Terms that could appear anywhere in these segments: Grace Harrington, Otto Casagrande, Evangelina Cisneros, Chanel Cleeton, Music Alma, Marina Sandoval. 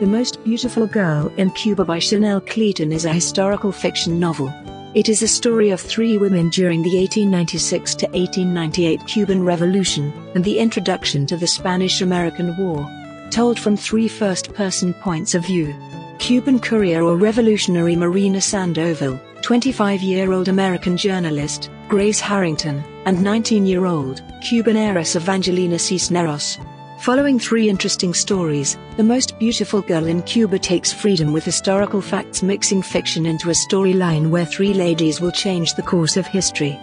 The Most Beautiful Girl in Cuba by Chanel Cleeton is a historical fiction novel. It is a story of three women during the 1896 to 1898 Cuban Revolution and the introduction to the Spanish-American War. Told from three first-person points of view. Cuban courier or revolutionary Marina Sandoval, 25-year-old American journalist, Grace Harrington, and 19-year-old Cuban heiress Evangelina Cisneros. Following three interesting stories, The Most Beautiful Girl in Cuba takes freedom with historical facts, mixing fiction into a storyline where three ladies will change the course of history.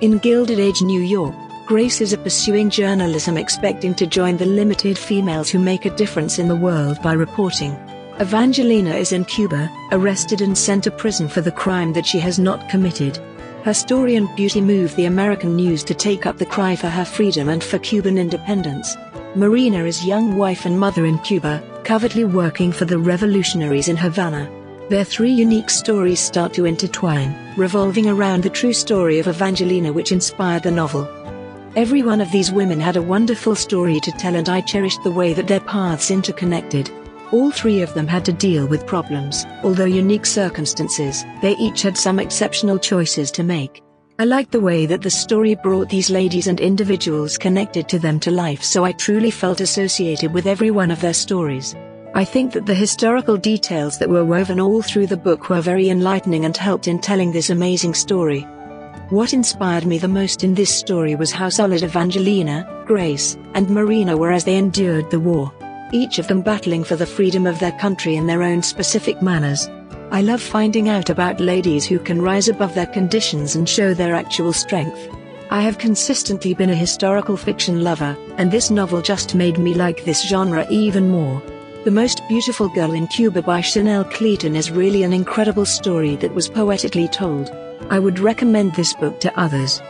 In Gilded Age New York, Grace is a pursuing journalism expecting to join the limited females who make a difference in the world by reporting. Evangelina is in Cuba, arrested and sent to prison for the crime that she has not committed. Her story and beauty move the American news to take up the cry for her freedom and for Cuban independence. Marina is young wife and mother in Cuba, covertly working for the revolutionaries in Havana. Their three unique stories start to intertwine, revolving around the true story of Evangelina, which inspired the novel. Every one of these women had a wonderful story to tell, and I cherished the way that their paths interconnected. All three of them had to deal with problems, although unique circumstances. They each had some exceptional choices to make. I liked the way that the story brought these ladies and individuals connected to them to life, so I truly felt associated with every one of their stories. I think that the historical details that were woven all through the book were very enlightening and helped in telling this amazing story. What inspired me the most in this story was how solid Evangelina, Grace, and Marina were as they endured the war. Each of them battling for the freedom of their country in their own specific manners. I love finding out about ladies who can rise above their conditions and show their actual strength. I have consistently been a historical fiction lover, and this novel just made me like this genre even more. The Most Beautiful Girl in Cuba by Chanel Cleeton is really an incredible story that was poetically told. I would recommend this book to others.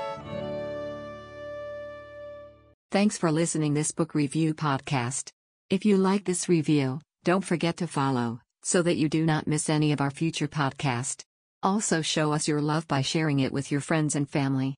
Thanks for listening this book review podcast. If you like this review, don't forget to follow, so that you do not miss any of our future podcasts. Also show us your love by sharing it with your friends and family.